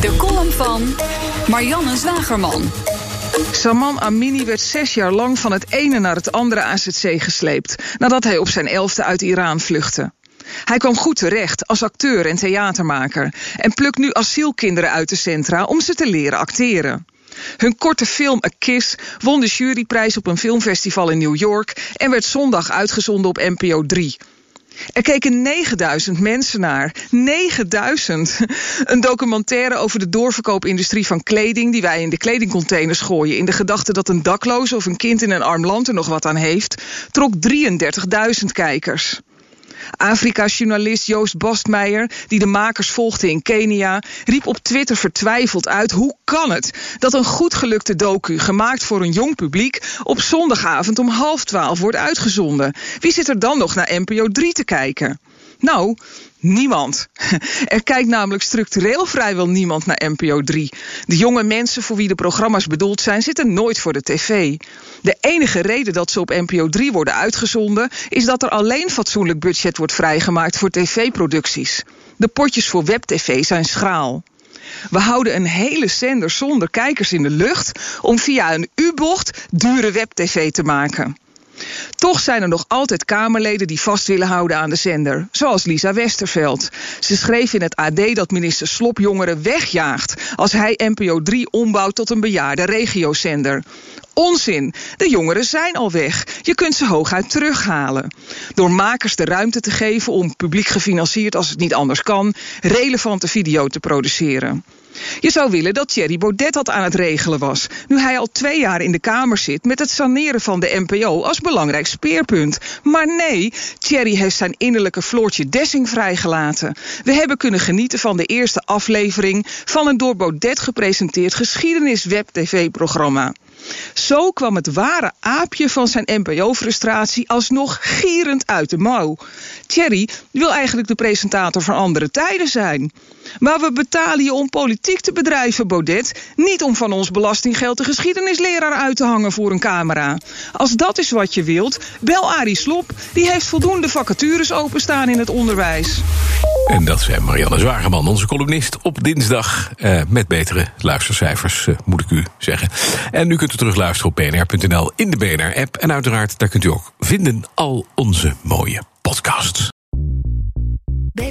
De column van Marianne Zwagerman. Saman Amini werd 6 jaar lang van het ene naar het andere AZC gesleept, nadat hij op zijn 11e uit Iran vluchtte. Hij kwam goed terecht als acteur en theatermaker en plukt nu asielkinderen uit de centra om ze te leren acteren. Hun korte film A Kiss won de juryprijs op een filmfestival in New York en werd zondag uitgezonden op NPO 3. Er keken 9000 mensen naar. 9000! Een documentaire over de doorverkoopindustrie van kleding die wij in de kledingcontainers gooien in de gedachte dat een dakloze of een kind in een arm land er nog wat aan heeft, trok 33.000 kijkers. Afrika-journalist Joost Bastmeijer, die de makers volgde in Kenia, riep op Twitter vertwijfeld uit: hoe kan het dat een goed gelukte docu, gemaakt voor een jong publiek, op zondagavond om 11:30 wordt uitgezonden? Wie zit er dan nog naar NPO 3 te kijken? Nou, niemand. Er kijkt namelijk structureel vrijwel niemand naar NPO 3. De jonge mensen voor wie de programma's bedoeld zijn, zitten nooit voor de tv. De enige reden dat ze op NPO 3 worden uitgezonden is dat er alleen fatsoenlijk budget wordt vrijgemaakt voor tv-producties. De potjes voor webtv zijn schraal. We houden een hele zender zonder kijkers in de lucht om via een U-bocht dure webtv te maken. Toch zijn er nog altijd Kamerleden die vast willen houden aan de zender, zoals Lisa Westerveld. Ze schreef in het AD dat minister Slob jongeren wegjaagt als hij NPO 3 ombouwt tot een bejaarde regiozender. Onzin, de jongeren zijn al weg. Je kunt ze hooguit terughalen. Door makers de ruimte te geven om, publiek gefinancierd als het niet anders kan, relevante video te produceren. Je zou willen dat Thierry Baudet dat aan het regelen was, nu hij al 2 jaar in de Kamer zit met het saneren van de NPO als belangrijk speerpunt. Maar nee, Thierry heeft zijn innerlijke Floortje Dessing vrijgelaten. We hebben kunnen genieten van de eerste aflevering van een door Baudet gepresenteerd geschiedenis-web-tv-programma. Zo kwam het ware aapje van zijn NPO-frustratie alsnog gierend uit de mouw. Thierry wil eigenlijk de presentator van andere tijden zijn. Maar we betalen je om politiek te bedrijven, Baudet, niet om van ons belastinggeld de geschiedenisleraar uit te hangen voor een camera. Als dat is wat je wilt, bel Ari Slob, die heeft voldoende vacatures openstaan in het onderwijs. En dat zijn Marianne Zwagerman, onze columnist, op dinsdag. Met betere luistercijfers, moet ik u zeggen. En u kunt u terugluisteren op bnr.nl in de BNR-app. En uiteraard, daar kunt u ook vinden al onze mooie podcasts. Bij